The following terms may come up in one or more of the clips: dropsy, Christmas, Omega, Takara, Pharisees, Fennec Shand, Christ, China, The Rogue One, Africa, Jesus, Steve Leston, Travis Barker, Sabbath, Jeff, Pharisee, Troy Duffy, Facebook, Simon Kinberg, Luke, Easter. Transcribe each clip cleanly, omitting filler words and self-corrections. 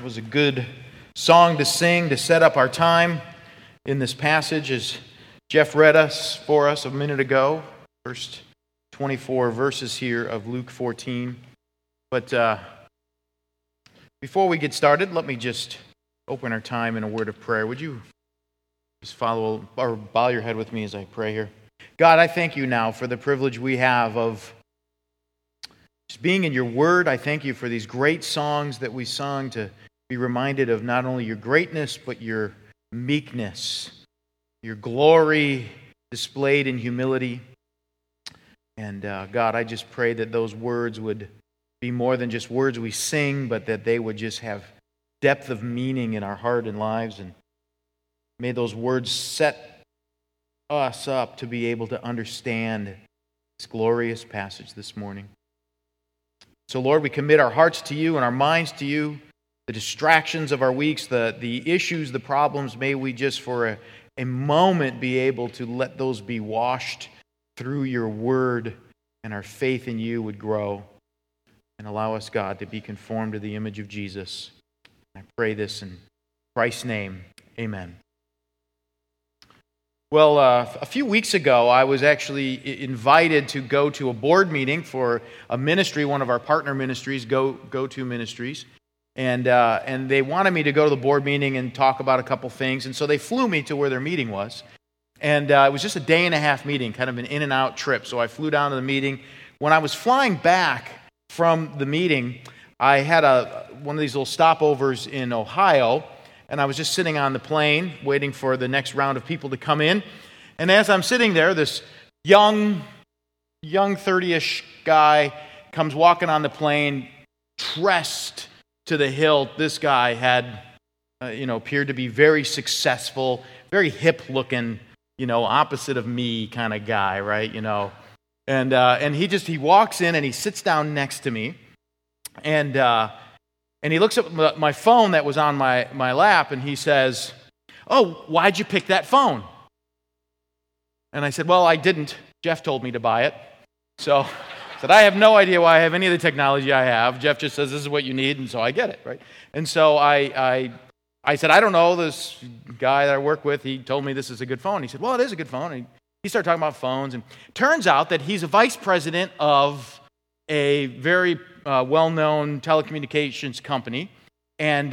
It was a good song to sing to set up our time in this passage as Jeff read for us a minute ago. First 24 verses here of Luke 14. But before we get started, let me just open our time in a word of prayer. Would you just follow or bow your head with me as I pray here? God, I thank you now for the privilege we have of just being in your word. I thank you for these great songs that we sung to be reminded of not only your greatness, but your meekness, your glory displayed in humility. And God, I just pray that those words would be more than just words we sing, but that they would just have depth of meaning in our heart and lives. And may those words set us up to be able to understand this glorious passage this morning. So Lord, we commit our hearts to you and our minds to you. The distractions of our weeks, the issues, the problems, may we just for a moment be able to let those be washed through your word, and our faith in you would grow and allow us, God, to be conformed to the image of Jesus. I pray this in Christ's name. Amen. Well, a few weeks ago, I was actually invited to go to a board meeting for a ministry, one of our partner ministries, Go-To Ministries. And they wanted me to go to the board meeting and talk about a couple things. And so they flew me to where their meeting was. And it was just a day-and-a-half meeting, kind of an in-and-out trip. So I flew down to the meeting. When I was flying back from the meeting, I had one of these little stopovers in Ohio, and I was just sitting on the plane waiting for the next round of people to come in. And as I'm sitting there, this young 30-ish guy comes walking on the plane, dressed to the hilt. This guy had, appeared to be very successful, very hip-looking, opposite of me kind of guy, right? And he walks in and he sits down next to me, and he looks at my phone that was on my lap, and he says, "Oh, why'd you pick that phone?" And I said, "Well, I didn't. Jeff told me to buy it." So I said, "I have no idea why I have any of the technology I have. Jeff just says this is what you need, and so I get it, right?" And so I said, "I don't know, this guy that I work with, he told me this is a good phone." He said, "Well, it is a good phone." And he started talking about phones, and turns out that he's a vice president of a very well-known telecommunications company, and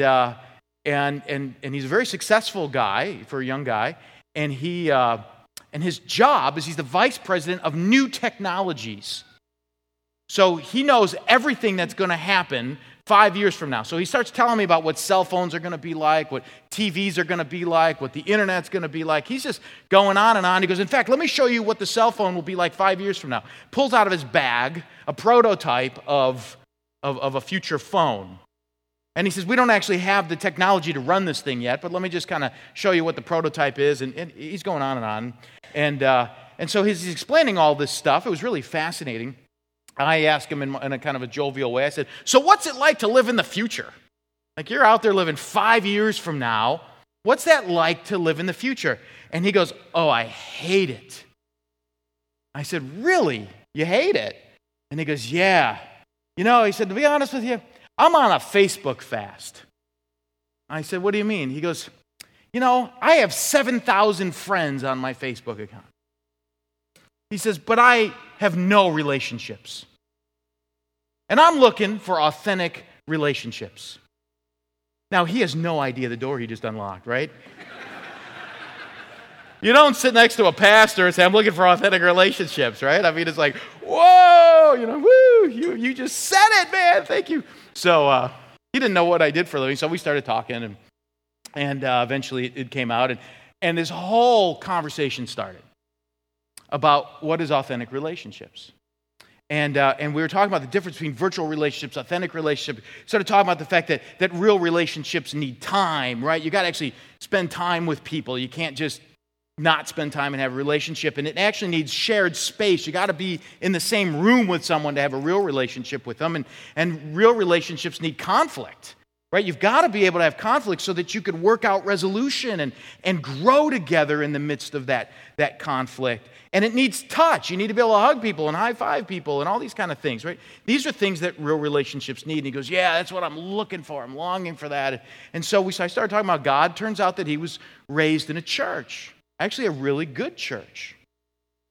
he's a very successful guy for a young guy, and he his job is he's the vice president of new technologies. So he knows everything that's going to happen 5 years from now. So he starts telling me about what cell phones are going to be like, what TVs are going to be like, what the internet's going to be like. He's just going on and on. He goes, "In fact, let me show you what the cell phone will be like 5 years from now." Pulls out of his bag a prototype of a future phone. And he says, "We don't actually have the technology to run this thing yet, but let me just kind of show you what the prototype is." And he's going on and on. And so he's explaining all this stuff. It was really fascinating. I asked him in a kind of a jovial way, I said, "So what's it like to live in the future? Like you're out there living 5 years from now. What's that like to live in the future?" And he goes, "Oh, I hate it." I said, "Really? You hate it?" And he goes, "Yeah. He said, "To be honest with you, I'm on a Facebook fast." I said, "What do you mean?" He goes, "I have 7,000 friends on my Facebook account." He says, "But I have no relationships. And I'm looking for authentic relationships." Now, he has no idea the door he just unlocked, right? You don't sit next to a pastor and say, "I'm looking for authentic relationships," right? I mean, it's like, whoa, woo, you just said it, man, thank you. So he didn't know what I did for a living, so we started talking, and eventually it came out, and this whole conversation started about what is authentic relationships. And we were talking about the difference between virtual relationships, authentic relationships, sort of talking about the fact that real relationships need time, right? You got to actually spend time with people. You can't just not spend time and have a relationship. And it actually needs shared space. You got to be in the same room with someone to have a real relationship with them. And real relationships need conflict. right? You've got to be able to have conflict so that you could work out resolution and grow together in the midst of that conflict. And it needs touch. You need to be able to hug people and high-five people and all these kind of things, right? These are things that real relationships need. And he goes, yeah, that's what I'm looking for. I'm longing for that. And so I started talking about God. Turns out that he was raised in a church, actually a really good church.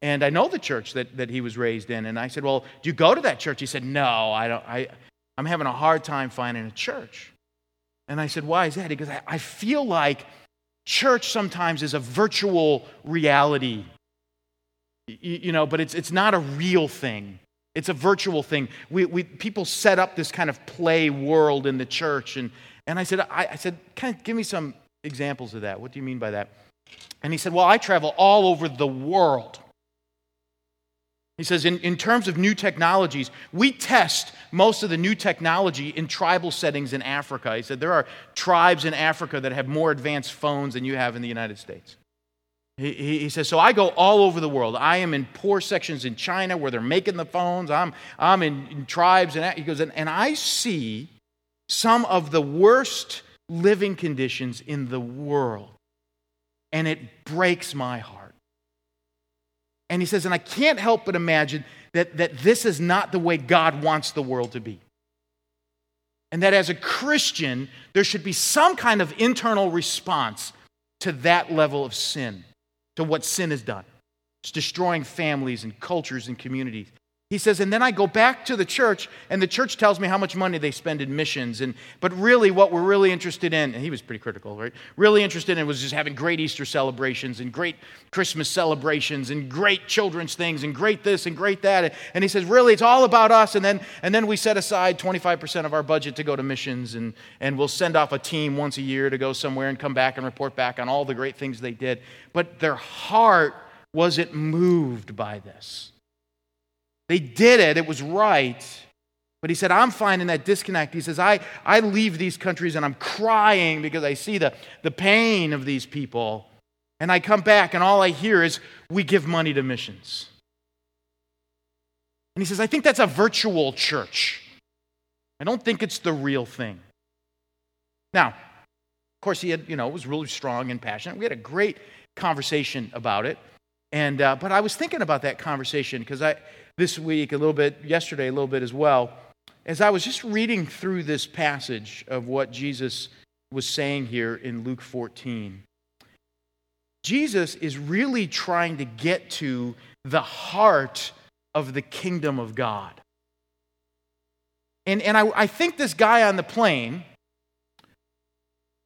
And I know the church that he was raised in. And I said, well, do you go to that church? He said, no, I don't. I'm having a hard time finding a church. And I said, why is that? He goes, I feel like church sometimes is a virtual reality, but it's not a real thing. It's a virtual thing. We people set up this kind of play world in the church. And I said, kind of give me some examples of that. What do you mean by that? And he said, well, I travel all over the world. He says, in terms of new technologies, we test most of the new technology in tribal settings in Africa. He said, there are tribes in Africa that have more advanced phones than you have in the United States. He says, so I go all over the world. I am in poor sections in China where they're making the phones. I'm in tribes. And he goes, and I see some of the worst living conditions in the world. And it breaks my heart. And he says, and I can't help but imagine that this is not the way God wants the world to be. And that as a Christian, there should be some kind of internal response to that level of sin, to what sin has done. It's destroying families and cultures and communities. He says, and then I go back to the church, and the church tells me how much money they spend in missions. But really, what we're really interested in, and he was pretty critical, right? Really interested in was just having great Easter celebrations and great Christmas celebrations and great children's things and great this and great that. And he says, really, it's all about us. And then we set aside 25% of our budget to go to missions, and we'll send off a team once a year to go somewhere and come back and report back on all the great things they did. But their heart wasn't moved by this. They did it. It was right. But he said, I'm finding that disconnect. He says, I leave these countries and I'm crying because I see the pain of these people. And I come back and all I hear is, we give money to missions. And he says, I think that's a virtual church. I don't think it's the real thing. Now, of course, he had, was really strong and passionate. We had a great conversation about it. And but I was thinking about that conversation because this week, a little bit, yesterday, a little bit as well, as I was just reading through this passage of what Jesus was saying here in Luke 14, Jesus is really trying to get to the heart of the kingdom of God. And I think this guy on the plane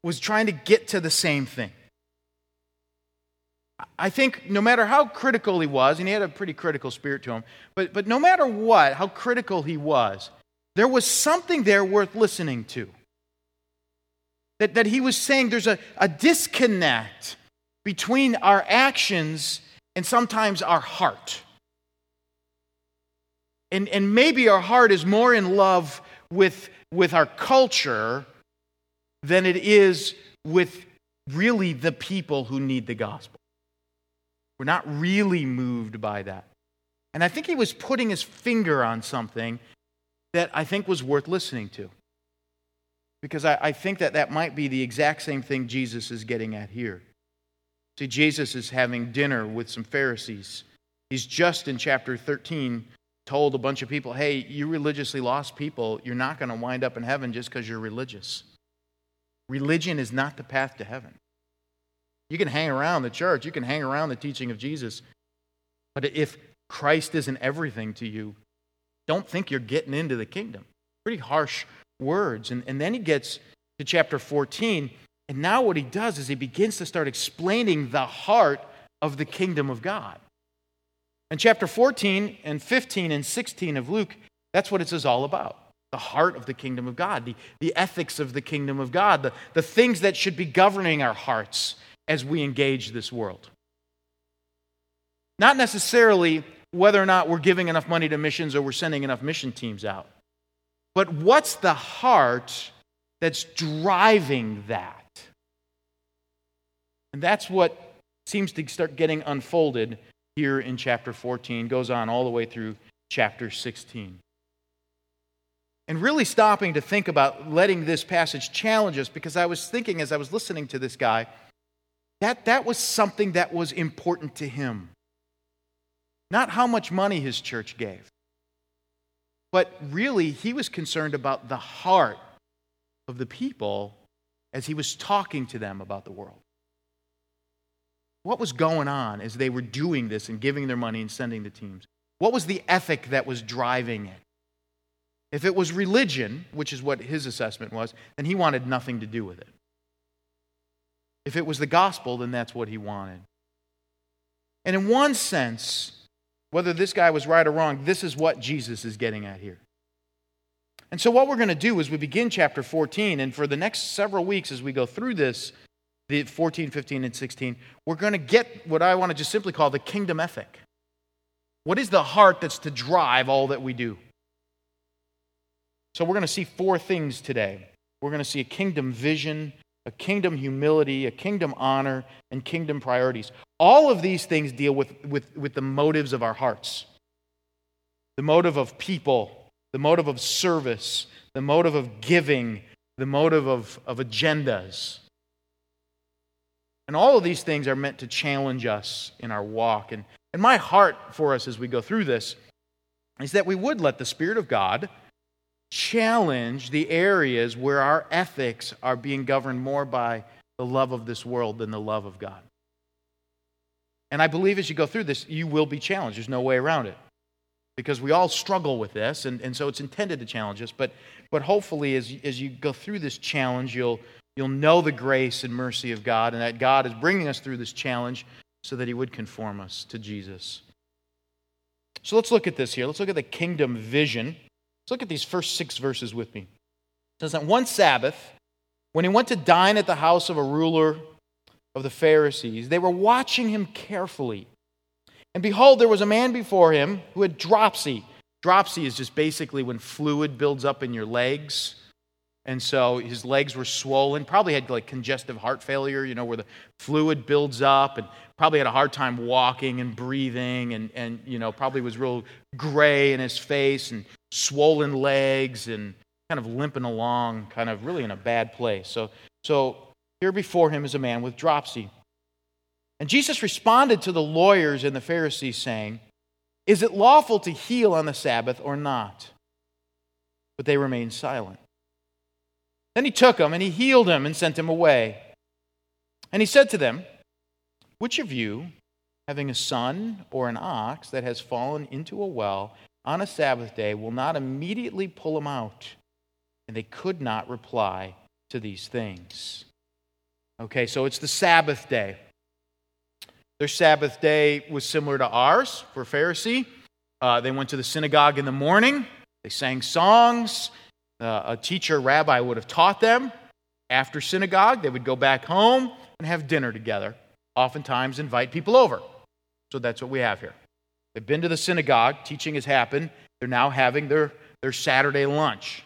was trying to get to the same thing. I think no matter how critical he was, and he had a pretty critical spirit to him, but no matter what, how critical he was, there was something there worth listening to. That he was saying there's a disconnect between our actions and sometimes our heart. And maybe our heart is more in love with our culture than it is with really the people who need the gospel. We're not really moved by that. And I think he was putting his finger on something that I think was worth listening to. Because I think that might be the exact same thing Jesus is getting at here. See, Jesus is having dinner with some Pharisees. He's just in chapter 13 told a bunch of people, hey, you religiously lost people, you're not going to wind up in heaven just because you're religious. Religion is not the path to heaven. You can hang around the church. You can hang around the teaching of Jesus. But if Christ isn't everything to you, don't think you're getting into the kingdom. Pretty harsh words. And then he gets to chapter 14. And now what he does is he begins to start explaining the heart of the kingdom of God. In chapter 14 and 15 and 16 of Luke, that's what it's all about. The heart of the kingdom of God. The ethics of the kingdom of God. The things that should be governing our hearts as we engage this world. Not necessarily whether or not we're giving enough money to missions or we're sending enough mission teams out, but what's the heart that's driving that? And that's what seems to start getting unfolded here in chapter 14, goes on all the way through chapter 16. and really stopping to think about letting this passage challenge us, because I was thinking as I was listening to this guy, that was something that was important to him. Not how much money his church gave, but really he was concerned about the heart of the people as he was talking to them about the world. What was going on as they were doing this and giving their money and sending the teams? What was the ethic that was driving it? If it was religion, which is what his assessment was, then he wanted nothing to do with it. If it was the gospel, then that's what he wanted. And in one sense, whether this guy was right or wrong, this is what Jesus is getting at here. And so what we're going to do is we begin chapter 14, and for the next several weeks as we go through this, the 14, 15, and 16, we're going to get what I want to just simply call the kingdom ethic. What is the heart that's to drive all that we do? So we're going to see four things today. We're going to see a kingdom vision, a kingdom humility, a kingdom honor, and kingdom priorities. All of these things deal with the motives of our hearts. The motive of people, the motive of service, the motive of giving, the motive of agendas. And all of these things are meant to challenge us in our walk. And my heart for us as we go through this is that we would let the Spirit of God challenge the areas where our ethics are being governed more by the love of this world than the love of God. And I believe as you go through this, you will be challenged. There's no way around it, because we all struggle with this, and so it's intended to challenge us. But hopefully as you go through this challenge, you'll know the grace and mercy of God, and that God is bringing us through this challenge so that He would conform us to Jesus. So let's look at this here. Let's look at the kingdom vision. Let's look at these first 6 verses with me. It says, on one Sabbath, when he went to dine at the house of a ruler of the Pharisees, they were watching him carefully. And behold, there was a man before him who had dropsy. Dropsy is just basically when fluid builds up in your legs. And so his legs were swollen, probably had like congestive heart failure, you know, where the fluid builds up, and probably had a hard time walking and breathing, and you know, probably was real gray in his face and swollen legs and kind of limping along, kind of really in a bad place. So here before him is a man with dropsy. And Jesus responded to the lawyers and the Pharisees saying, "Is it lawful to heal on the Sabbath or not?" But they remained silent. Then he took him, and he healed him, and sent him away. And he said to them, "Which of you, having a son or an ox that has fallen into a well on a Sabbath day, will not immediately pull him out?" And they could not reply to these things. Okay, so it's the Sabbath day. Their Sabbath day was similar to ours for Pharisee. They went to the synagogue in the morning. They sang songs. A teacher, rabbi, would have taught them. After synagogue, they would go back home and have dinner together, oftentimes invite people over. So that's what we have here. They've been to the synagogue, teaching has happened, they're now having their Saturday lunch.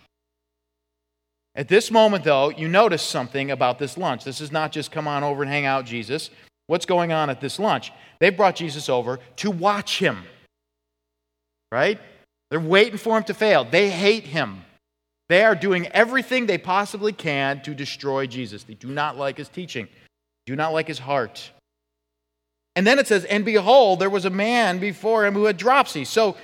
At this moment, though, you notice something about this lunch. This is not just come on over and hang out, Jesus. What's going on at this lunch? They brought Jesus over to watch him, right? They're waiting for him to fail. They hate him. They are doing everything they possibly can to destroy Jesus. They do not like his teaching. They do not like his heart. And then it says, and behold, there was a man before him who had dropsy. So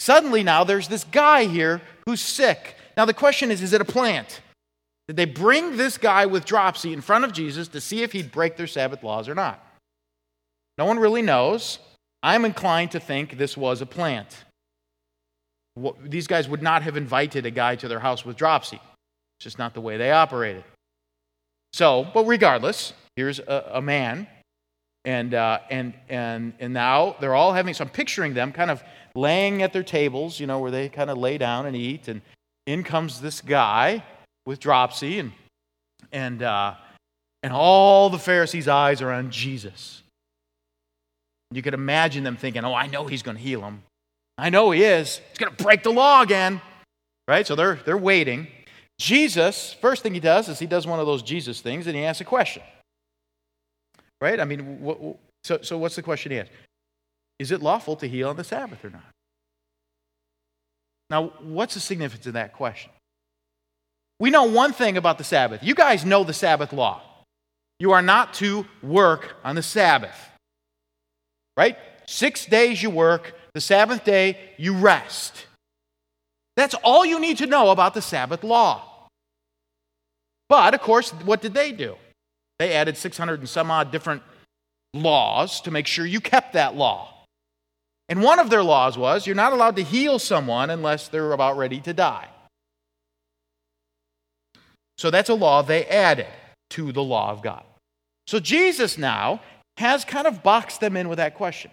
suddenly now there's this guy here who's sick. Now the question is it a plant? Did they bring this guy with dropsy in front of Jesus to see if he'd break their Sabbath laws or not? No one really knows. I'm inclined to think this was a plant. These guys would not have invited a guy to their house with dropsy. It's just not the way they operated. So, but regardless, here's a man, and now they're all having. So I'm picturing them kind of laying at their tables, you know, where they kind of lay down and eat. And in comes this guy with dropsy, and all the Pharisees' eyes are on Jesus. You could imagine them thinking, "Oh, I know he's going to heal him. I know he is. He's going to break the law again." Right? So they're waiting. Jesus, first thing he does is he does one of those Jesus things, and he asks a question. Right? I mean, so what's the question he asks? Is it lawful to heal on the Sabbath or not? Now, what's the significance of that question? We know one thing about the Sabbath. You guys know the Sabbath law. You are not to work on the Sabbath. Right? 6 days you work. The seventh day you rest. That's all you need to know about the Sabbath law. But, of course, what did they do? They added 600 and some odd different laws to make sure you kept that law. And one of their laws was you're not allowed to heal someone unless they're about ready to die. So that's a law they added to the law of God. So Jesus now has kind of boxed them in with that question.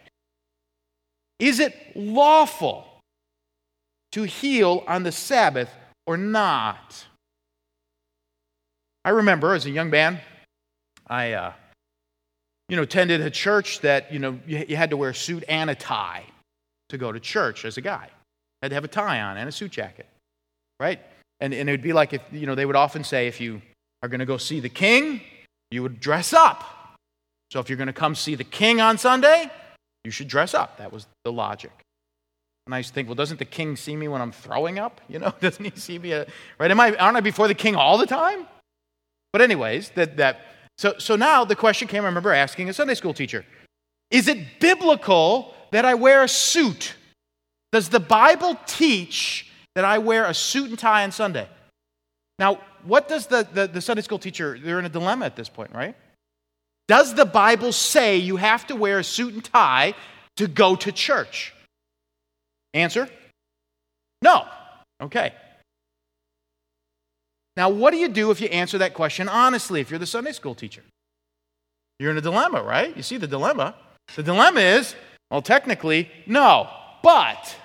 Is it lawful to heal on the Sabbath or not? I remember as a young man, I attended a church that, you had to wear a suit and a tie to go to church as a guy. Had to have a tie on and a suit jacket, right? And it would be like if, they would often say if you are going to go see the king, you would dress up. So if you're going to come see the king on Sunday, you should dress up. That was the logic. And I used to think, well, doesn't the king see me when I'm throwing up? Doesn't he see me? Right? Aren't I before the king all the time? But anyways, so now the question came, I remember asking a Sunday school teacher, is it biblical that I wear a suit? Does the Bible teach that I wear a suit and tie on Sunday? Now, what does the Sunday school teacher, they're in a dilemma at this point, right? Does the Bible say you have to wear a suit and tie to go to church? Answer? No. Okay. Now, what do you do if you answer that question honestly, if you're the Sunday school teacher? You're in a dilemma, right? You see the dilemma. The dilemma is, well, technically, no, but,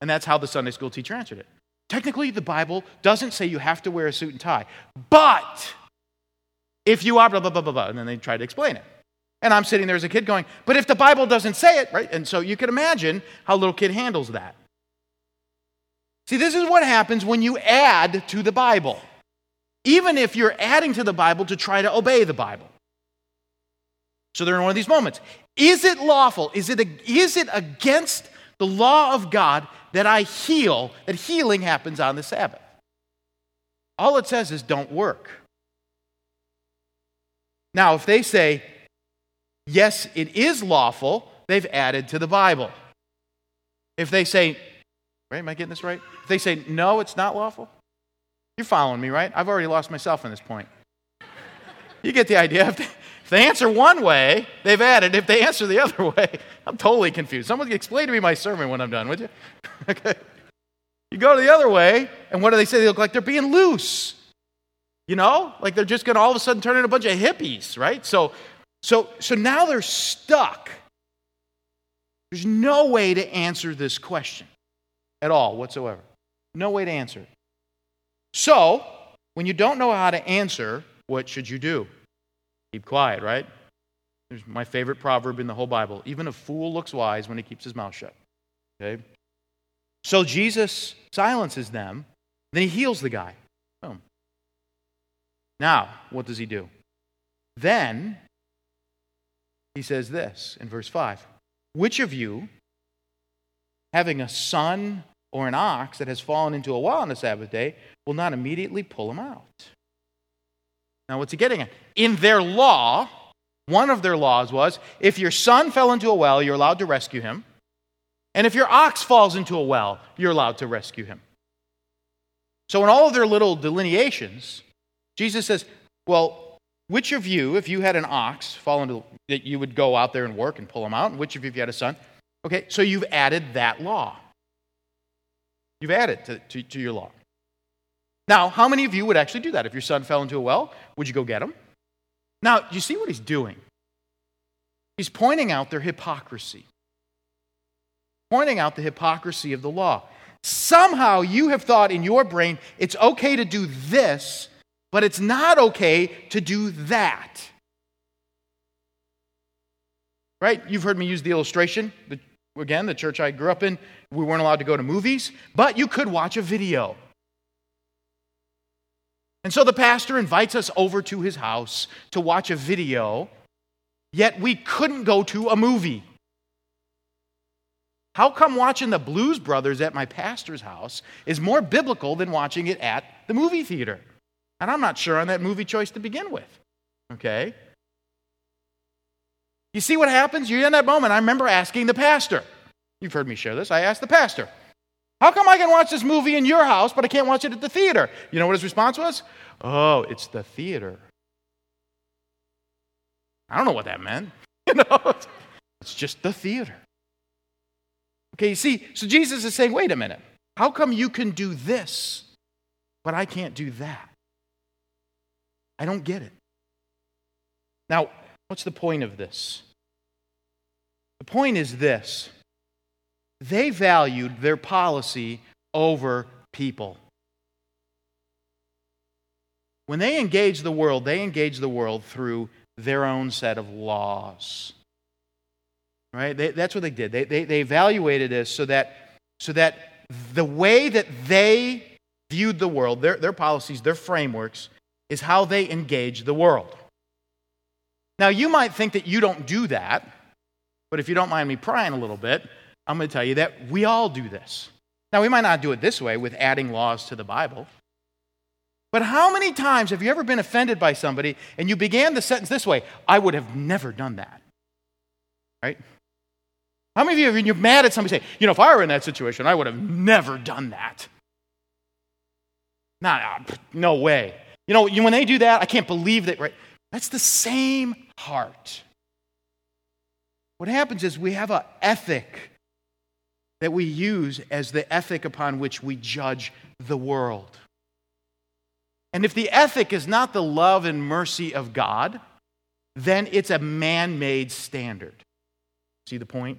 and that's how the Sunday school teacher answered it. Technically, the Bible doesn't say you have to wear a suit and tie, but if you are, blah, blah, blah, blah, blah, and then they try to explain it. And I'm sitting there as a kid going, but if the Bible doesn't say it, right? And so you can imagine how little kid handles that. See, this is what happens when you add to the Bible, even if you're adding to the Bible to try to obey the Bible. So they're in one of these moments. Is it lawful? Is it against the law of God that I heal, that healing happens on the Sabbath? All it says is don't work. Now, if they say, yes, it is lawful, they've added to the Bible. If they say, right? Am I getting this right? If they say, no, it's not lawful, you're following me, right? I've already lost myself in this point. You get the idea. If they answer one way, they've added. If they answer the other way, I'm totally confused. Someone can explain to me my sermon when I'm done, would you? Okay. You go to the other way, and what do they say? They look like they're being loose. Like they're just going to all of a sudden turn into a bunch of hippies, right? So now they're stuck. There's no way to answer this question. At all, whatsoever. No way to answer it. So, when you don't know how to answer, what should you do? Keep quiet, right? There's my favorite proverb in the whole Bible. Even a fool looks wise when he keeps his mouth shut. Okay? So Jesus silences them, then he heals the guy. Boom. Now, what does he do? Then, he says this in verse 5. Which of you, having a son or an ox that has fallen into a well on the Sabbath day, will not immediately pull him out? Now, what's he getting at? In their law, one of their laws was, if your son fell into a well, you're allowed to rescue him. And if your ox falls into a well, you're allowed to rescue him. So in all of their little delineations, Jesus says, well, which of you, if you had an ox fall into, that you would go out there and work and pull him out, and which of you, if you had a son? Okay, so you've added that law. You've added to your law. Now, how many of you would actually do that? If your son fell into a well, would you go get him? Now, you see what he's doing? He's pointing out their hypocrisy. Pointing out the hypocrisy of the law. Somehow you have thought in your brain, it's okay to do this, but it's not okay to do that. Right? You've heard me use the illustration. Again, the church I grew up in, we weren't allowed to go to movies, but you could watch a video. And so the pastor invites us over to his house to watch a video, yet we couldn't go to a movie. How come watching the Blues Brothers at my pastor's house is more biblical than watching it at the movie theater. And I'm not sure on that movie choice to begin with. Okay? You see what happens? You're in that moment. I remember asking the pastor. You've heard me share this. I asked the pastor, how come I can watch this movie in your house, but I can't watch it at the theater? You know what his response was? Oh, it's the theater. I don't know what that meant. You know, it's just the theater. Okay, you see, so Jesus is saying, wait a minute. How come you can do this, but I can't do that? I don't get it. Now, what's the point of this? The point is this. They valued their policy over people. When they engage the world, through their own set of laws. Right? That's what they did. They evaluated this so that the way that they viewed the world, their policies, their frameworks, is how they engage the world. Now, you might think that you don't do that, but if you don't mind me prying a little bit, I'm going to tell you that we all do this. Now, we might not do it this way with adding laws to the Bible, but how many times have you ever been offended by somebody and you began the sentence this way, I would have never done that, right? How many of you, when you're mad at somebody, say, you know, if I were in that situation, I would have never done that. No way. You know, when they do that, I can't believe that, right? That's the same heart. What happens is we have an ethic that we use as the ethic upon which we judge the world. And if the ethic is not the love and mercy of God, then it's a man-made standard. See the point?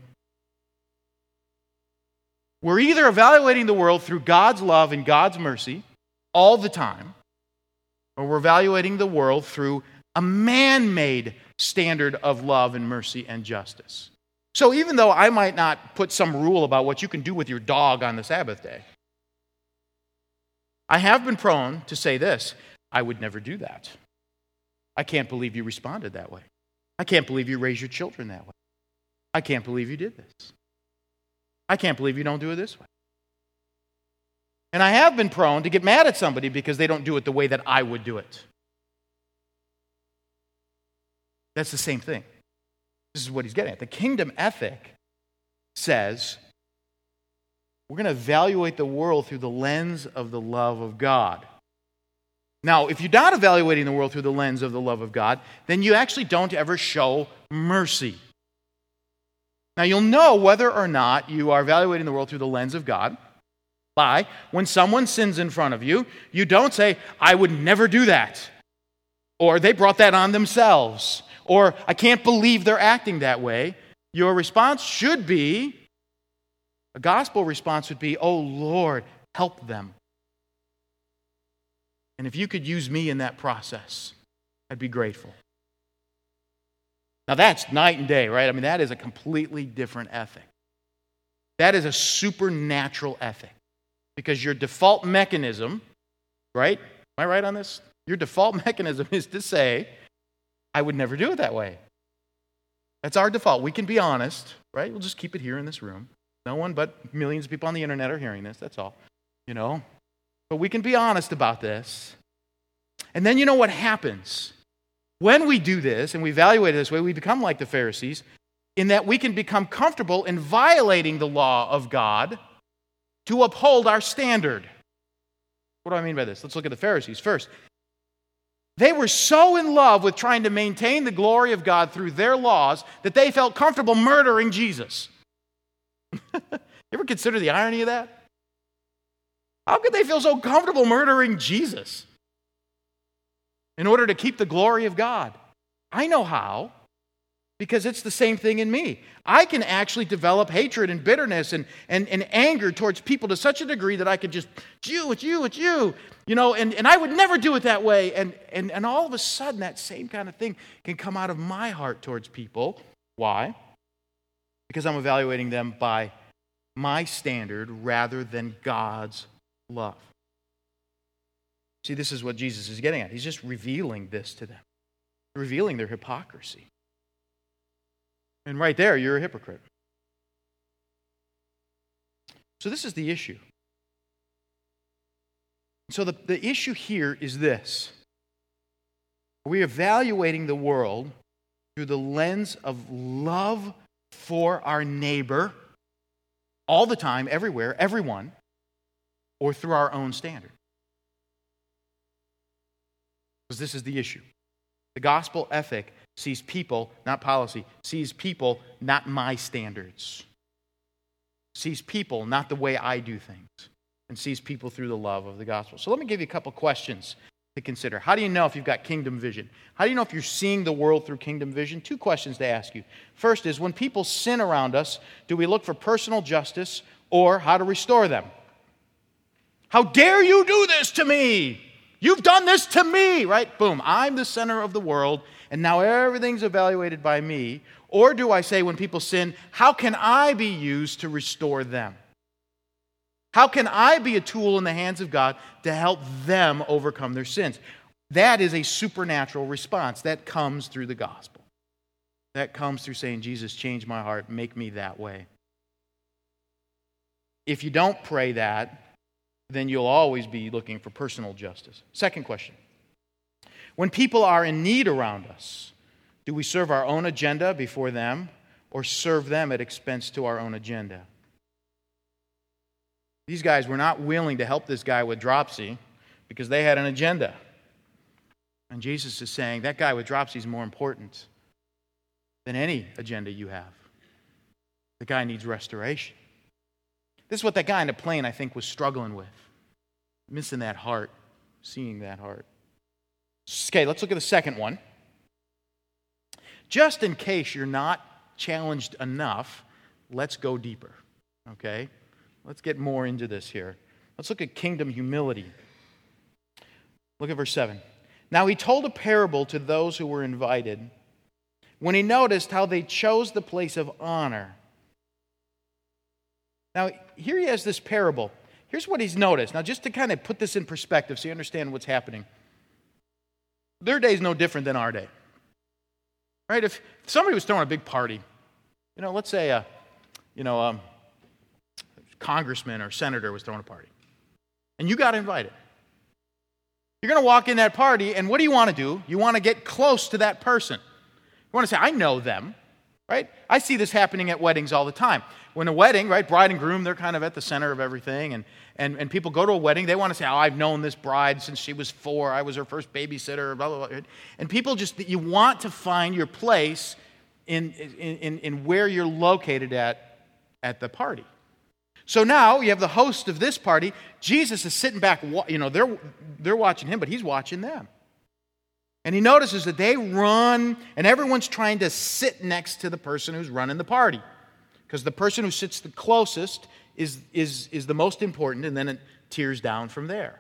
We're either evaluating the world through God's love and God's mercy all the time, or we're evaluating the world through a man-made standard of love and mercy and justice. So even though I might not put some rule about what you can do with your dog on the Sabbath day, I have been prone to say this, I would never do that. I can't believe you responded that way. I can't believe you raised your children that way. I can't believe you did this. I can't believe you don't do it this way. And I have been prone to get mad at somebody because they don't do it the way that I would do it. That's the same thing. This is what he's getting at. The kingdom ethic says we're going to evaluate the world through the lens of the love of God. Now, if you're not evaluating the world through the lens of the love of God, then you actually don't ever show mercy. Now, you'll know whether or not you are evaluating the world through the lens of God by when someone sins in front of you, you don't say, I would never do that. Or they brought that on themselves. Or I can't believe they're acting that way. Your response should be, a gospel response would be, oh Lord, help them. And if you could use me in that process, I'd be grateful. Now that's night and day, right? I mean, that is a completely different ethic. That is a supernatural ethic. Because your default mechanism, right? Am I right on this? Your default mechanism is to say, I would never do it that way. That's our default. We can be honest, right? We'll just keep it here in this room. No one but millions of people on the internet are hearing this, that's all, you know. But we can be honest about this. And then you know what happens? When we do this and we evaluate it this way, we become like the Pharisees in that we can become comfortable in violating the law of God to uphold our standard. What do I mean by this? Let's look at the Pharisees first. They were so in love with trying to maintain the glory of God through their laws that they felt comfortable murdering Jesus. You ever consider the irony of that? How could they feel so comfortable murdering Jesus in order to keep the glory of God? I know how, because it's the same thing in me. I can actually develop hatred and bitterness and anger towards people to such a degree that I could just, it's you, you know, and I would never do it that way. And all of a sudden, that same kind of thing can come out of my heart towards people. Why? Because I'm evaluating them by my standard rather than God's love. See, this is what Jesus is getting at. He's just revealing this to them, revealing their hypocrisy. And right there, you're a hypocrite. So this is the issue. So the issue here is this. We're evaluating the world through the lens of love for our neighbor all the time, everywhere, everyone, or through our own standard. Because this is the issue. The gospel ethic sees people, not policy, sees people, not my standards, sees people, not the way I do things, and sees people through the love of the gospel. So let me give you a couple questions to consider. How do you know if you've got kingdom vision? How do you know if you're seeing the world through kingdom vision? Two questions to ask you. First is, when people sin around us, do we look for personal justice or how to restore them? How dare you do this to me? You've done this to me, right? Boom, I'm the center of the world, and now everything's evaluated by me. Or do I say, when people sin, how can I be used to restore them? How can I be a tool in the hands of God to help them overcome their sins? That is a supernatural response. That comes through the gospel. That comes through saying, Jesus, change my heart, make me that way. If you don't pray that, then you'll always be looking for personal justice. Second question. When people are in need around us, do we serve our own agenda before them or serve them at expense to our own agenda? These guys were not willing to help this guy with dropsy because they had an agenda. And Jesus is saying that guy with dropsy is more important than any agenda you have. The guy needs restoration. This is what that guy in the plane, I think, was struggling with. Missing that heart. Seeing that heart. Okay, let's look at the second one. Just in case you're not challenged enough, let's go deeper. Okay? Let's get more into this here. Let's look at kingdom humility. Look at verse 7. Now he told a parable to those who were invited when he noticed how they chose the place of honor. Now, here he has this parable. Here's what he's noticed. Now, just to kind of put this in perspective so you understand what's happening. Their day is no different than our day. Right? If somebody was throwing a big party, let's say a congressman or senator was throwing a party, and you got invited. You're going to walk in that party, and what do you want to do? You want to get close to that person. You want to say, I know them. Right? I see this happening at weddings all the time. When a wedding, right, bride and groom, they're kind of at the center of everything. And people go to a wedding, they want to say, oh, I've known this bride since she was 4. I was her first babysitter, blah, blah, blah. And people just, you want to find your place in where you're located at the party. So now you have the host of this party. Jesus is sitting back, they're watching him, but he's watching them. And he notices that they run, and everyone's trying to sit next to the person who's running the party. Because the person who sits the closest is the most important, and then it tears down from there.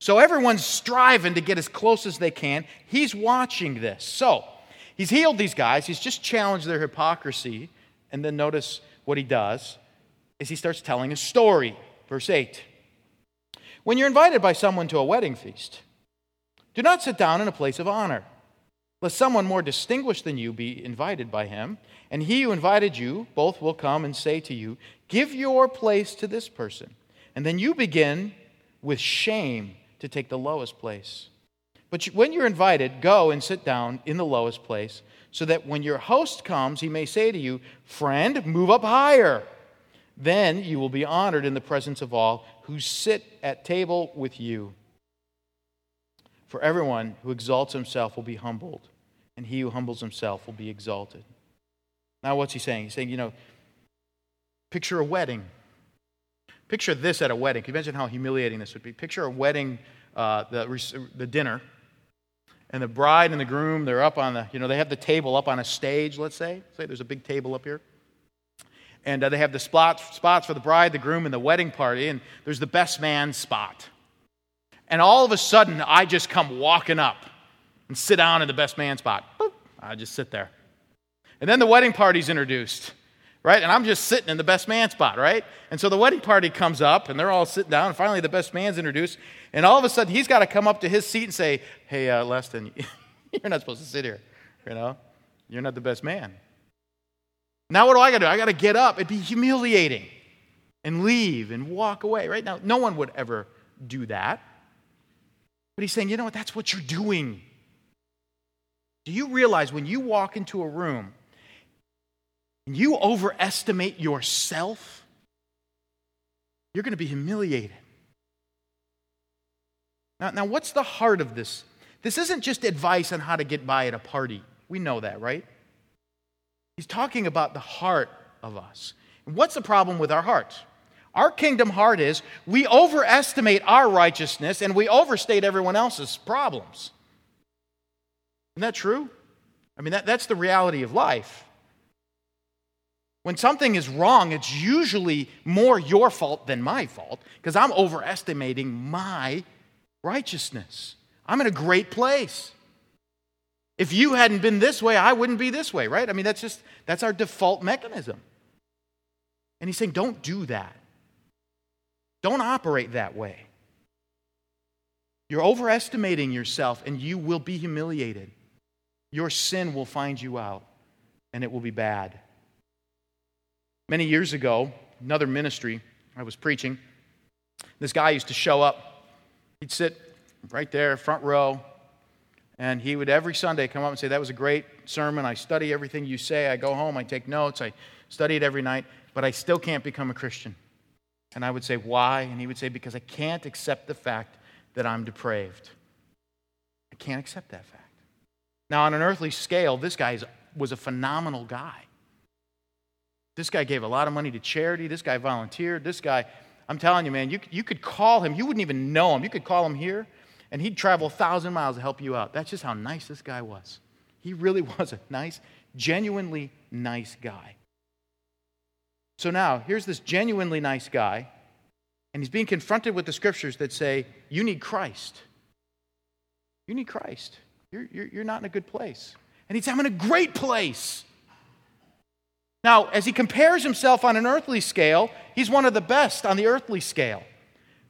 So everyone's striving to get as close as they can. He's watching this. So he's healed these guys. He's just challenged their hypocrisy. And then notice what he does is he starts telling a story. Verse 8. When you're invited by someone to a wedding feast, do not sit down in a place of honor, lest someone more distinguished than you be invited by him. And he who invited you, both will come and say to you, give your place to this person. And then you begin with shame to take the lowest place. But when you're invited, go and sit down in the lowest place, so that when your host comes, he may say to you, friend, move up higher. Then you will be honored in the presence of all who sit at table with you. For everyone who exalts himself will be humbled, and he who humbles himself will be exalted. Now what's he saying? He's saying, picture a wedding. Picture this at a wedding. Can you imagine how humiliating this would be? Picture a wedding, the dinner, and the bride and the groom, they're up on the, they have the table up on a stage, let's say. Say there's a big table up here. And they have the spots for the bride, the groom, and the wedding party, and there's the best man spot. And all of a sudden, I just come walking up and sit down in the best man spot. Boop. I just sit there. And then the wedding party's introduced, right? And I'm just sitting in the best man spot, right? And so the wedding party comes up, and they're all sitting down, and finally the best man's introduced. And all of a sudden, he's got to come up to his seat and say, hey, Leston, you're not supposed to sit here, You're not the best man. Now what do I got to do? I got to get up. It'd be humiliating and leave and walk away, right? Now, no one would ever do that. But he's saying, you know what, that's what you're doing. Do you realize when you walk into a room and you overestimate yourself, you're going to be humiliated? Now, what's the heart of this? This isn't just advice on how to get by at a party. We know that, right? He's talking about the heart of us. And what's the problem with our hearts? Our kingdom heart is we overestimate our righteousness and we overstate everyone else's problems. Isn't that true? I mean, that's the reality of life. When something is wrong, it's usually more your fault than my fault because I'm overestimating my righteousness. I'm in a great place. If you hadn't been this way, I wouldn't be this way, right? I mean, that's our default mechanism. And he's saying, don't do that. Don't operate that way. You're overestimating yourself and you will be humiliated. Your sin will find you out and it will be bad. Many years ago, another ministry I was preaching, this guy used to show up. He'd sit right there, front row, and he would every Sunday come up and say, that was a great sermon. I study everything you say. I go home. I take notes. I study it every night, but I still can't become a Christian. And I would say, why? And he would say, because I can't accept the fact that I'm depraved. I can't accept that fact. Now, on an earthly scale, this guy was a phenomenal guy. This guy gave a lot of money to charity. This guy volunteered. This guy, I'm telling you, man, you could call him. You wouldn't even know him. You could call him here, and he'd travel 1,000 miles to help you out. That's just how nice this guy was. He really was a nice, genuinely nice guy. So now, here's this genuinely nice guy, and he's being confronted with the scriptures that say, you need Christ. You need Christ. You're not in a good place. And he'd say, I'm in a great place. Now, as he compares himself on an earthly scale, he's one of the best on the earthly scale.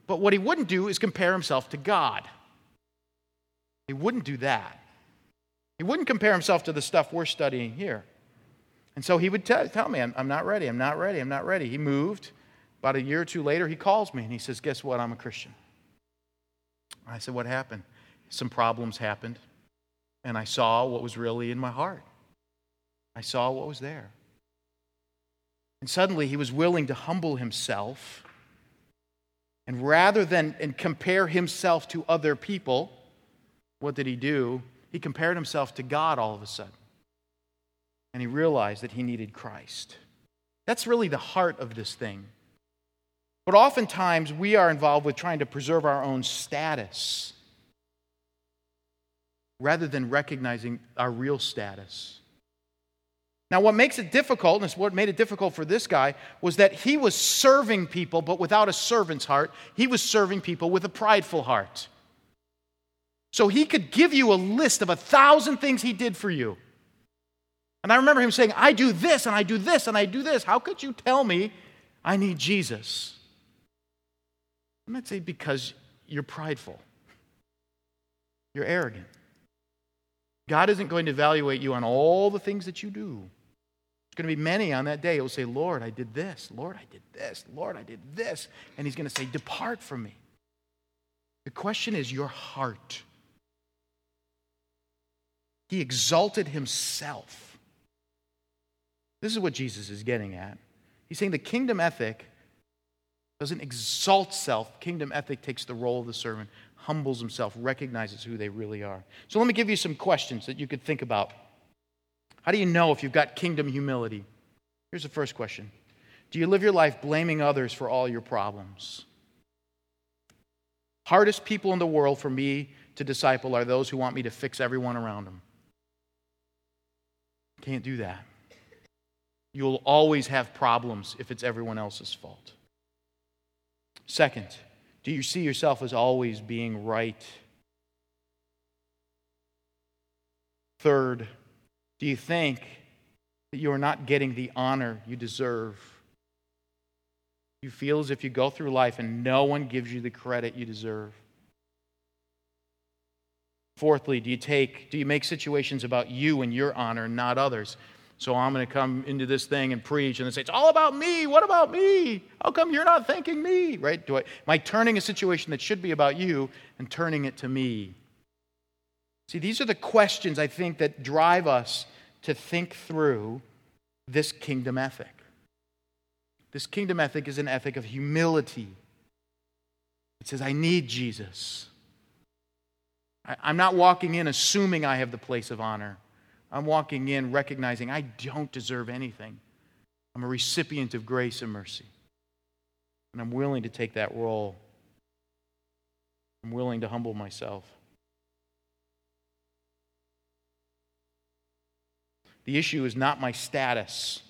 But what he wouldn't do is compare himself to God. He wouldn't do that. He wouldn't compare himself to the stuff we're studying here. And so he would tell me, I'm not ready, I'm not ready, I'm not ready. He moved. About a year or two later, he calls me and he says, guess what, I'm a Christian. I said, what happened? Some problems happened, and I saw what was really in my heart. I saw what was there. And suddenly he was willing to humble himself, and rather than compare himself to other people, what did he do? He compared himself to God all of a sudden. And he realized that he needed Christ. That's really the heart of this thing. But oftentimes, we are involved with trying to preserve our own status rather than recognizing our real status. Now, what makes it difficult, and what made it difficult for this guy, was that he was serving people, but without a servant's heart. He was serving people with a prideful heart. So he could give you a list of 1,000 things he did for you. And I remember him saying, I do this, and I do this, and I do this. How could you tell me I need Jesus? I'm not saying because you're prideful. You're arrogant. God isn't going to evaluate you on all the things that you do. There's going to be many on that day who will say, Lord, I did this. Lord, I did this. Lord, I did this. And he's going to say, depart from me. The question is your heart. He exalted himself. This is what Jesus is getting at. He's saying the kingdom ethic doesn't exalt self. Kingdom ethic takes the role of the servant, humbles himself, recognizes who they really are. So let me give you some questions that you could think about. How do you know if you've got kingdom humility? Here's the first question. Do you live your life blaming others for all your problems? Hardest people in the world for me to disciple are those who want me to fix everyone around them. Can't do that. You'll always have problems if it's everyone else's fault. Second, do you see yourself as always being right? Third, do you think that you are not getting the honor you deserve? You feel as if you go through life and no one gives you the credit you deserve. Fourthly, do you make situations about you and your honor, not others? So I'm going to come into this thing and preach and then say, it's all about me. What about me? How come you're not thinking me? Right? Am I turning a situation that should be about you and turning it to me? See, these are the questions, I think, that drive us to think through this kingdom ethic. This kingdom ethic is an ethic of humility. It says, I need Jesus. I'm not walking in assuming I have the place of honor. I'm walking in recognizing I don't deserve anything. I'm a recipient of grace and mercy. And I'm willing to take that role. I'm willing to humble myself. The issue is not my status.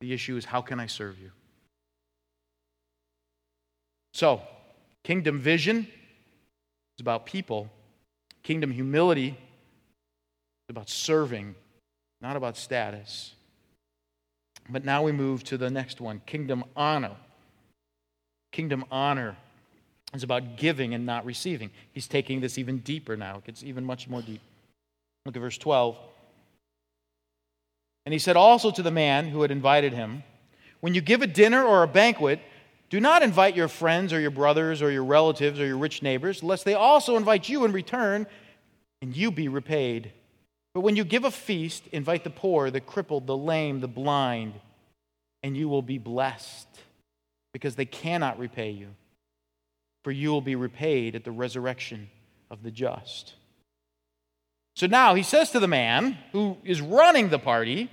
The issue is how can I serve you? So, kingdom vision is about people. Kingdom humility is about serving, not about status. But now we move to the next one, kingdom honor. Kingdom honor is about giving and not receiving. He's taking this even deeper now. It gets even much more deep. Look at verse 12. And he said also to the man who had invited him, when you give a dinner or a banquet, do not invite your friends or your brothers or your relatives or your rich neighbors, lest they also invite you in return and you be repaid. But when you give a feast, invite the poor, the crippled, the lame, the blind, and you will be blessed, because they cannot repay you, for you will be repaid at the resurrection of the just. So now he says to the man who is running the party,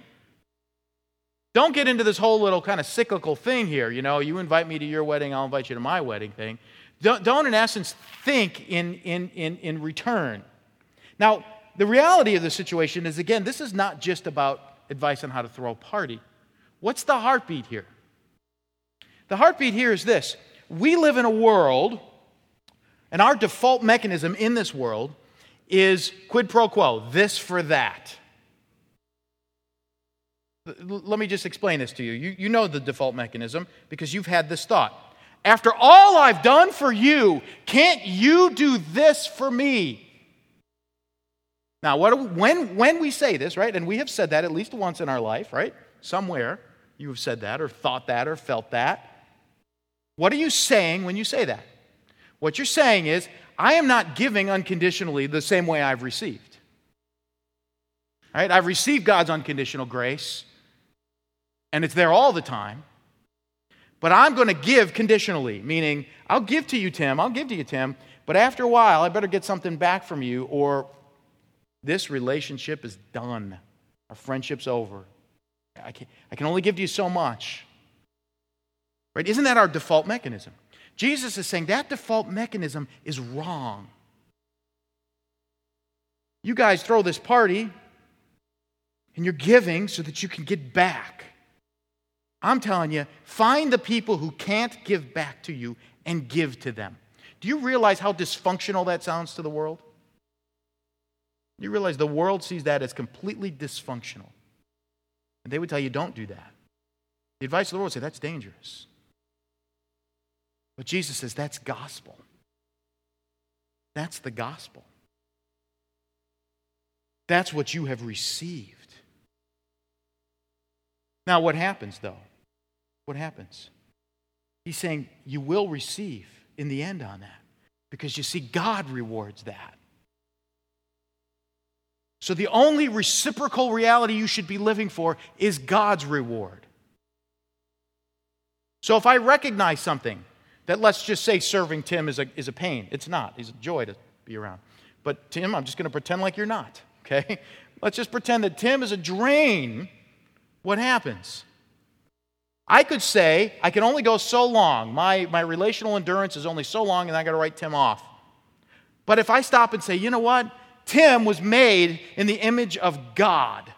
don't get into this whole little kind of cyclical thing here. You know, you invite me to your wedding, I'll invite you to my wedding thing. Don't in essence, think in return. Now, the reality of the situation is, again, this is not just about advice on how to throw a party. What's the heartbeat here? The heartbeat here is this. We live in a world, and our default mechanism in this world is quid pro quo, this for that. Let me just explain this to you. You know the default mechanism because you've had this thought. After all I've done for you, can't you do this for me? Now, when we say this, right, and we have said that at least once in our life, right? Somewhere you have said that or thought that or felt that. What are you saying when you say that? What you're saying is, I am not giving unconditionally the same way I've received. All right? I've received God's unconditional grace, and it's there all the time. But I'm going to give conditionally, meaning I'll give to you, Tim, but after a while, I better get something back from you, or this relationship is done. Our friendship's over. I can only give to you so much. Right? Isn't that our default mechanism? Jesus is saying that default mechanism is wrong. You guys throw this party, and you're giving so that you can get back. I'm telling you, find the people who can't give back to you and give to them. Do you realize how dysfunctional that sounds to the world? You realize the world sees that as completely dysfunctional. And they would tell you, don't do that. The advice of the world would say, that's dangerous. But Jesus says, that's gospel. That's the gospel. That's what you have received. Now, what happens, though? What happens? He's saying, you will receive in the end on that. Because you see, God rewards that. So the only reciprocal reality you should be living for is God's reward. So if I recognize something, that let's just say serving Tim is a pain. It's not. It's a joy to be around. But Tim, I'm just going to pretend like you're not, okay? Let's just pretend that Tim is a drain. What happens? I could say, I can only go so long. My relational endurance is only so long, and I got to write Tim off. But if I stop and say, you know what? Tim was made in the image of God,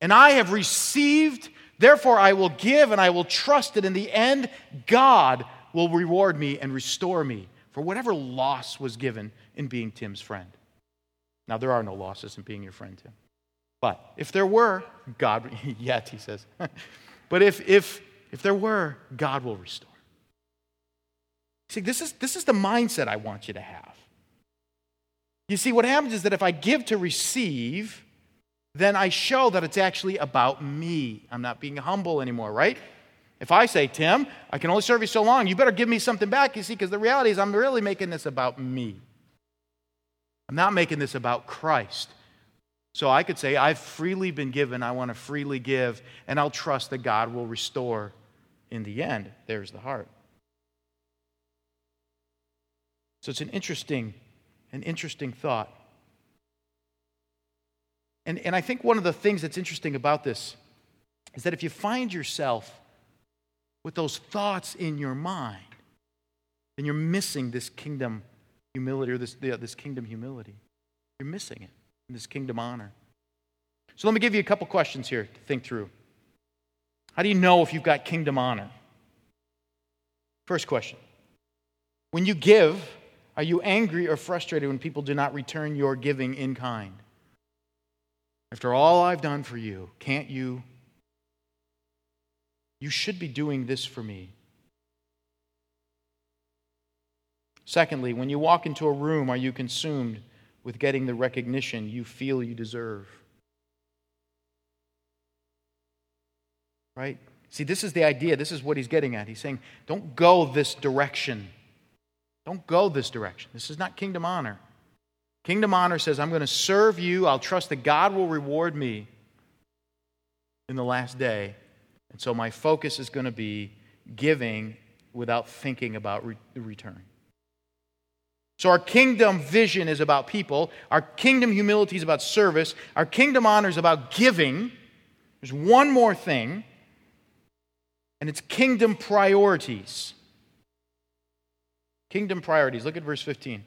and I have received, therefore I will give, and I will trust that in the end, God will reward me and restore me for whatever loss was given in being Tim's friend. Now, there are no losses in being your friend, Tim. But if there were, God, yet, he says. But if there were, God will restore. See, this is the mindset I want you to have. You see, what happens is that if I give to receive, then I show that it's actually about me. I'm not being humble anymore, right? If I say, Tim, I can only serve you so long, you better give me something back, you see, because the reality is I'm really making this about me. I'm not making this about Christ. So I could say, I've freely been given, I want to freely give, and I'll trust that God will restore in the end. There's the heart. So it's an interesting thought. And I think one of the things that's interesting about this is that if you find yourself with those thoughts in your mind, then you're missing this kingdom humility, or this kingdom humility. You're missing it, and this kingdom honor. So let me give you a couple questions here to think through. How do you know if you've got kingdom honor? First question. When you give, are you angry or frustrated when people do not return your giving in kind? After all I've done for you, can't you? You should be doing this for me. Secondly, when you walk into a room, are you consumed with getting the recognition you feel you deserve? Right? See, this is the idea. This is what he's getting at. He's saying, don't go this direction. Don't go this direction. This is not kingdom honor. Kingdom honor says, I'm going to serve you. I'll trust that God will reward me in the last day. And so my focus is going to be giving without thinking about the return. So our kingdom vision is about people. Our kingdom humility is about service. Our kingdom honor is about giving. There's one more thing, and it's kingdom priorities. Kingdom priorities. Look at verse 15.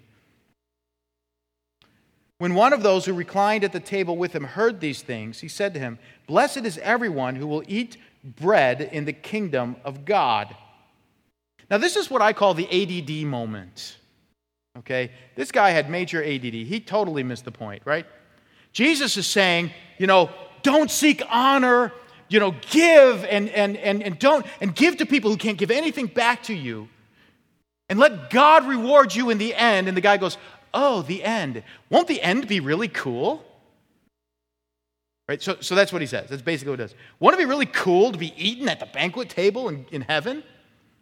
When one of those who reclined at the table with him heard these things, he said to him, "Blessed is everyone who will eat bread in the kingdom of God." Now, this is what I call the ADD moment. Okay? This guy had major ADD. He totally missed the point, right? Jesus is saying, don't seek honor, give and don't and give to people who can't give anything back to you. And let God reward you in the end. And the guy goes, oh, the end. Won't the end be really cool? Right? So that's what he says. That's basically what it is. Won't it be really cool to be eaten at the banquet table in heaven?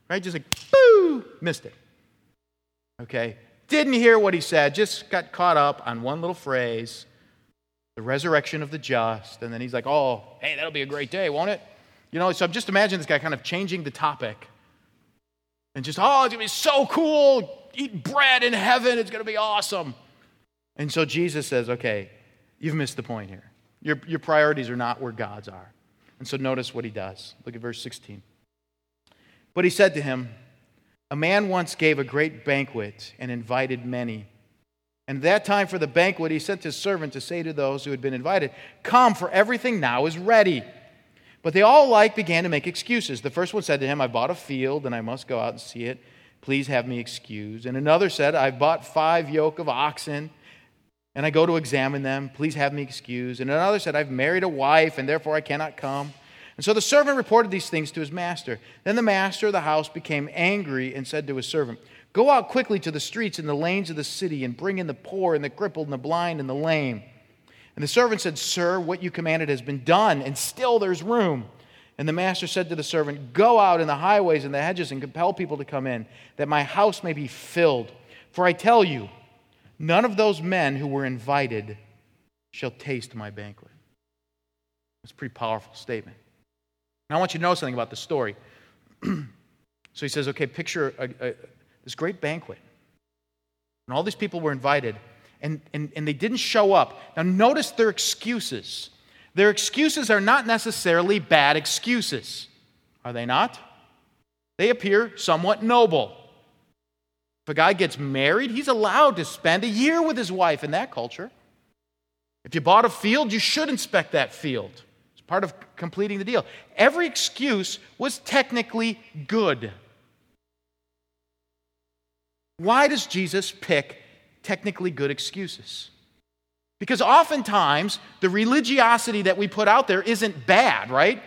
Right? Just like, boo! Missed it. Okay? Didn't hear what he said. Just got caught up on one little phrase. The resurrection of the just. And then he's like, oh, hey, that'll be a great day, won't it? So just imagine this guy kind of changing the topic. And just, it's going to be so cool. Eat bread in heaven. It's going to be awesome. And so Jesus says, okay, you've missed the point here. Your priorities are not where God's are. And so notice what he does. Look at verse 16. But he said to him, a man once gave a great banquet and invited many. And at that time for the banquet, he sent his servant to say to those who had been invited, come, for everything now is ready. But they all began to make excuses. The first one said to him, I bought a field and I must go out and see it. Please have me excused. And another said, I've bought 5 yoke of oxen and I go to examine them. Please have me excused. And another said, I've married a wife and therefore I cannot come. And so the servant reported these things to his master. Then the master of the house became angry and said to his servant, go out quickly to the streets and the lanes of the city and bring in the poor and the crippled and the blind and the lame. And the servant said, sir, what you commanded has been done, and still there's room. And the master said to the servant, go out in the highways and the hedges and compel people to come in, that my house may be filled. For I tell you, none of those men who were invited shall taste my banquet. That's a pretty powerful statement. Now I want you to know something about the story. So he says, okay, picture this great banquet. And all these people were invited. And they didn't show up. Now notice their excuses. Their excuses are not necessarily bad excuses. Are they not? They appear somewhat noble. If a guy gets married, he's allowed to spend a year with his wife in that culture. If you bought a field, you should inspect that field. It's part of completing the deal. Every excuse was technically good. Why does Jesus pick technically good excuses? Because oftentimes the religiosity that we put out there isn't bad, right?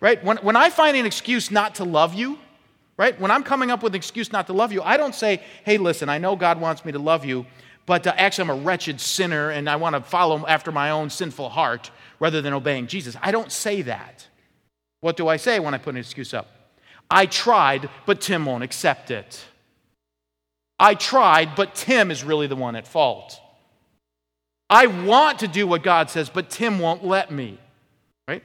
Right? When I find an excuse not to love you, right? When I'm coming up with an excuse not to love you, I don't say, hey, listen, I know God wants me to love you, but actually I'm a wretched sinner and I want to follow after my own sinful heart rather than obeying Jesus. I don't say that. What do I say when I put an excuse up? I tried, but Tim won't accept it. I tried, but Tim is really the one at fault. I want to do what God says, but Tim won't let me. Right?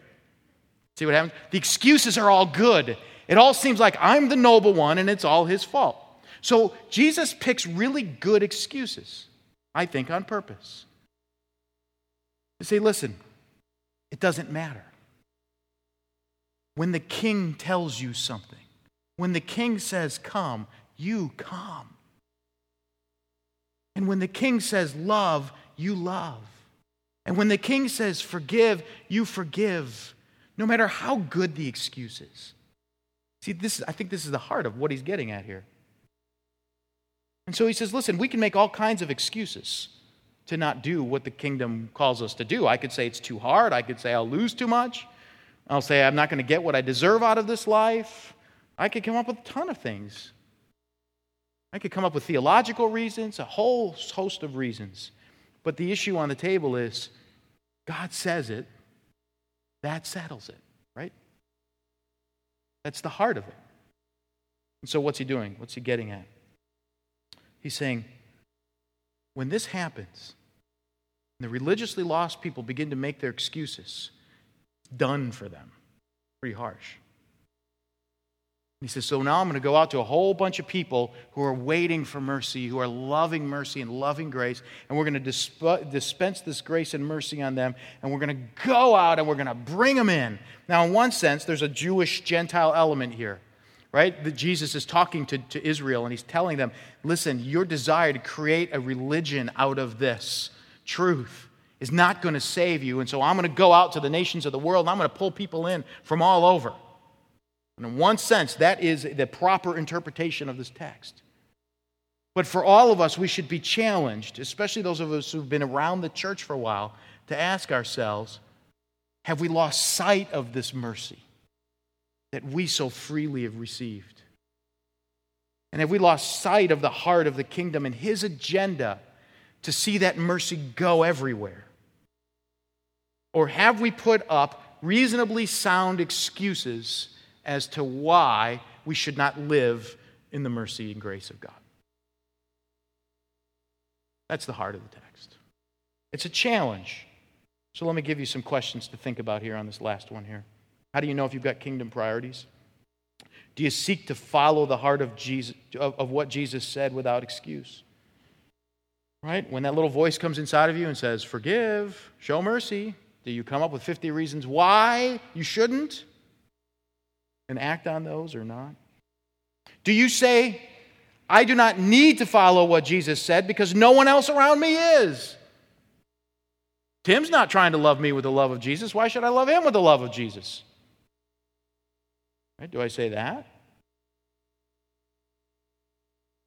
See what happens? The excuses are all good. It all seems like I'm the noble one and it's all his fault. So Jesus picks really good excuses, I think, on purpose. To say, listen, it doesn't matter. When the king tells you something, when the king says come, you come. And when the king says love, you love. And when the king says forgive, you forgive, no matter how good the excuse is. See, I think this is the heart of what he's getting at here. And so he says, listen, we can make all kinds of excuses to not do what the kingdom calls us to do. I could say it's too hard. I could say I'll lose too much. I'll say I'm not going to get what I deserve out of this life. I could come up with a ton of things. I could come up with theological reasons, a whole host of reasons. But the issue on the table is God says it, that settles it, right? That's the heart of it. And so what's he doing? What's he getting at? He's saying, when this happens, and the religiously lost people begin to make their excuses, it's done for them. Pretty harsh. He says, so now I'm going to go out to a whole bunch of people who are waiting for mercy, who are loving mercy and loving grace, and we're going to dispense this grace and mercy on them, and we're going to go out and we're going to bring them in. Now, in one sense, there's a Jewish-Gentile element here, right? That Jesus is talking to Israel, and he's telling them, listen, your desire to create a religion out of this truth is not going to save you, and so I'm going to go out to the nations of the world, and I'm going to pull people in from all over. And in one sense, that is the proper interpretation of this text. But for all of us, we should be challenged, especially those of us who've been around the church for a while, to ask ourselves, have we lost sight of this mercy that we so freely have received? And have we lost sight of the heart of the kingdom and his agenda to see that mercy go everywhere? Or have we put up reasonably sound excuses as to why we should not live in the mercy and grace of God? That's the heart of the text. It's a challenge. So let me give you some questions to think about here on this last one here. How do you know if you've got kingdom priorities? Do you seek to follow the heart of Jesus, of what Jesus said without excuse? Right? When that little voice comes inside of you and says, forgive, show mercy, do you come up with 50 reasons why you shouldn't? And act on those or not? Do you say, I do not need to follow what Jesus said because no one else around me is? Tim's not trying to love me with the love of Jesus. Why should I love him with the love of Jesus? Right, do I say that?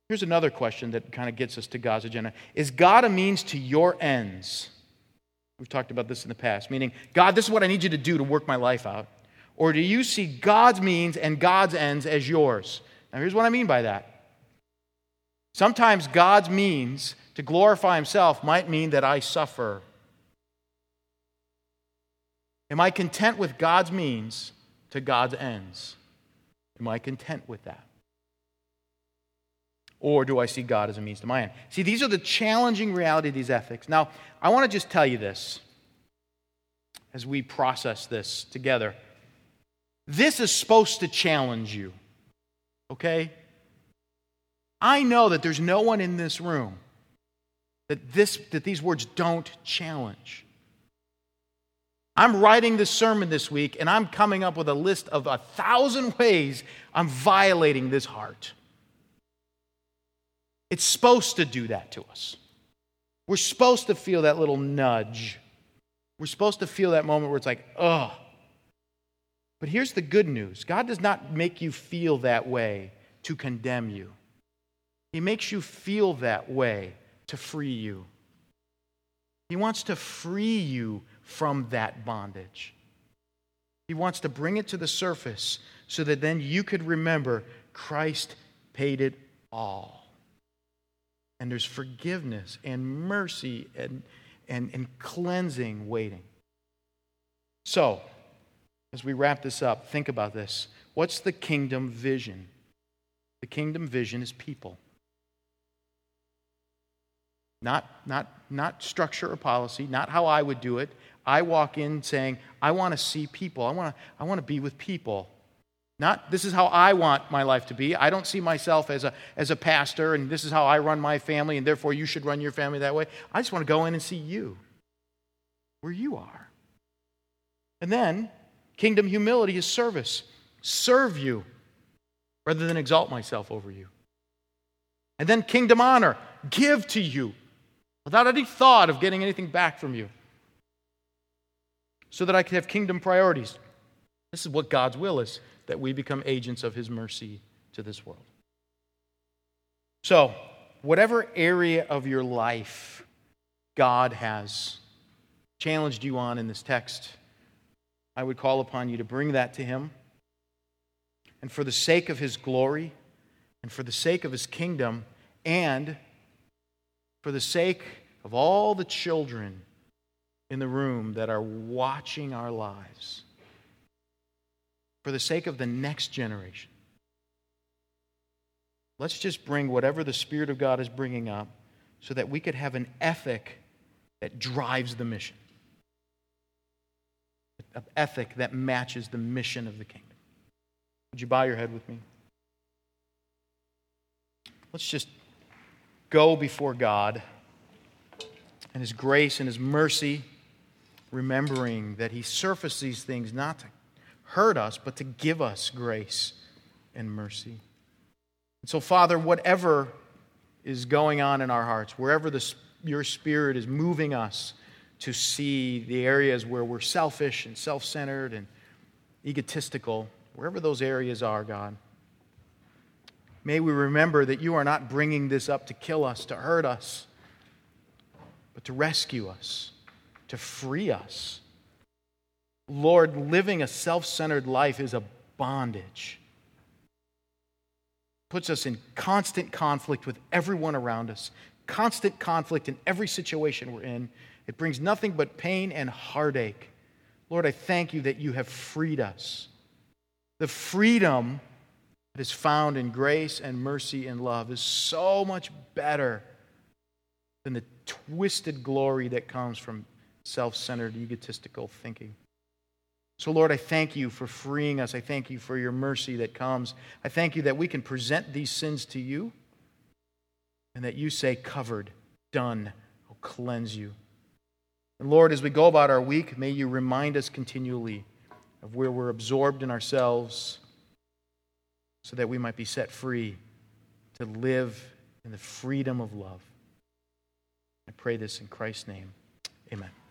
Here's another question that kind of gets us to God's agenda. Is God a means to your ends? We've talked about this in the past, meaning, God, this is what I need you to do to work my life out. Or do you see God's means and God's ends as yours? Now, here's what I mean by that. Sometimes God's means to glorify himself might mean that I suffer. Am I content with God's means to God's ends? Am I content with that? Or do I see God as a means to my end? See, these are the challenging reality of these ethics. Now, I want to just tell you this as we process this together. This is supposed to challenge you, okay? I know that there's no one in this room that these words don't challenge. I'm writing this sermon this week, and I'm coming up with a list of 1,000 ways I'm violating this heart. It's supposed to do that to us. We're supposed to feel that little nudge. We're supposed to feel that moment where it's like, ugh. But here's the good news. God does not make you feel that way to condemn you. He makes you feel that way to free you. He wants to free you from that bondage. He wants to bring it to the surface so that then you could remember Christ paid it all. And there's forgiveness and mercy and cleansing waiting. So, as we wrap this up, think about this. What's the kingdom vision? The kingdom vision is people. Not structure or policy, not how I would do it. I walk in saying, I want to see people. I want to be with people. Not this is how I want my life to be. I don't see myself as a pastor, and this is how I run my family, and therefore you should run your family that way. I just want to go in and see you, where you are. And then, kingdom humility is service. Serve you, rather than exalt myself over you. And then kingdom honor, give to you, without any thought of getting anything back from you. So that I can have kingdom priorities. This is what God's will is, that we become agents of His mercy to this world. So, whatever area of your life God has challenged you on in this text, I would call upon you to bring that to Him. And for the sake of His glory, and for the sake of His kingdom, and for the sake of all the children in the room that are watching our lives, for the sake of the next generation, let's just bring whatever the Spirit of God is bringing up so that we could have an ethic that drives the mission. An ethic that matches the mission of the kingdom. Would you bow your head with me? Let's just go before God and His grace and His mercy, remembering that He surfaced these things not to hurt us, but to give us grace and mercy. And so, Father, whatever is going on in our hearts, wherever your Spirit is moving us to see the areas where we're selfish and self-centered and egotistical, wherever those areas are, God, may we remember that You are not bringing this up to kill us, to hurt us, but to rescue us, to free us. Lord, living a self-centered life is a bondage. Puts us in constant conflict with everyone around us, constant conflict in every situation we're in. It brings nothing but pain and heartache. Lord, I thank You that You have freed us. The freedom that is found in grace and mercy and love is so much better than the twisted glory that comes from self-centered, egotistical thinking. So, Lord, I thank You for freeing us. I thank You for Your mercy that comes. I thank You that we can present these sins to You and that You say, covered, done, I'll cleanse you. And, Lord, as we go about our week, may You remind us continually of where we're absorbed in ourselves so that we might be set free to live in the freedom of love. I pray this in Christ's name. Amen.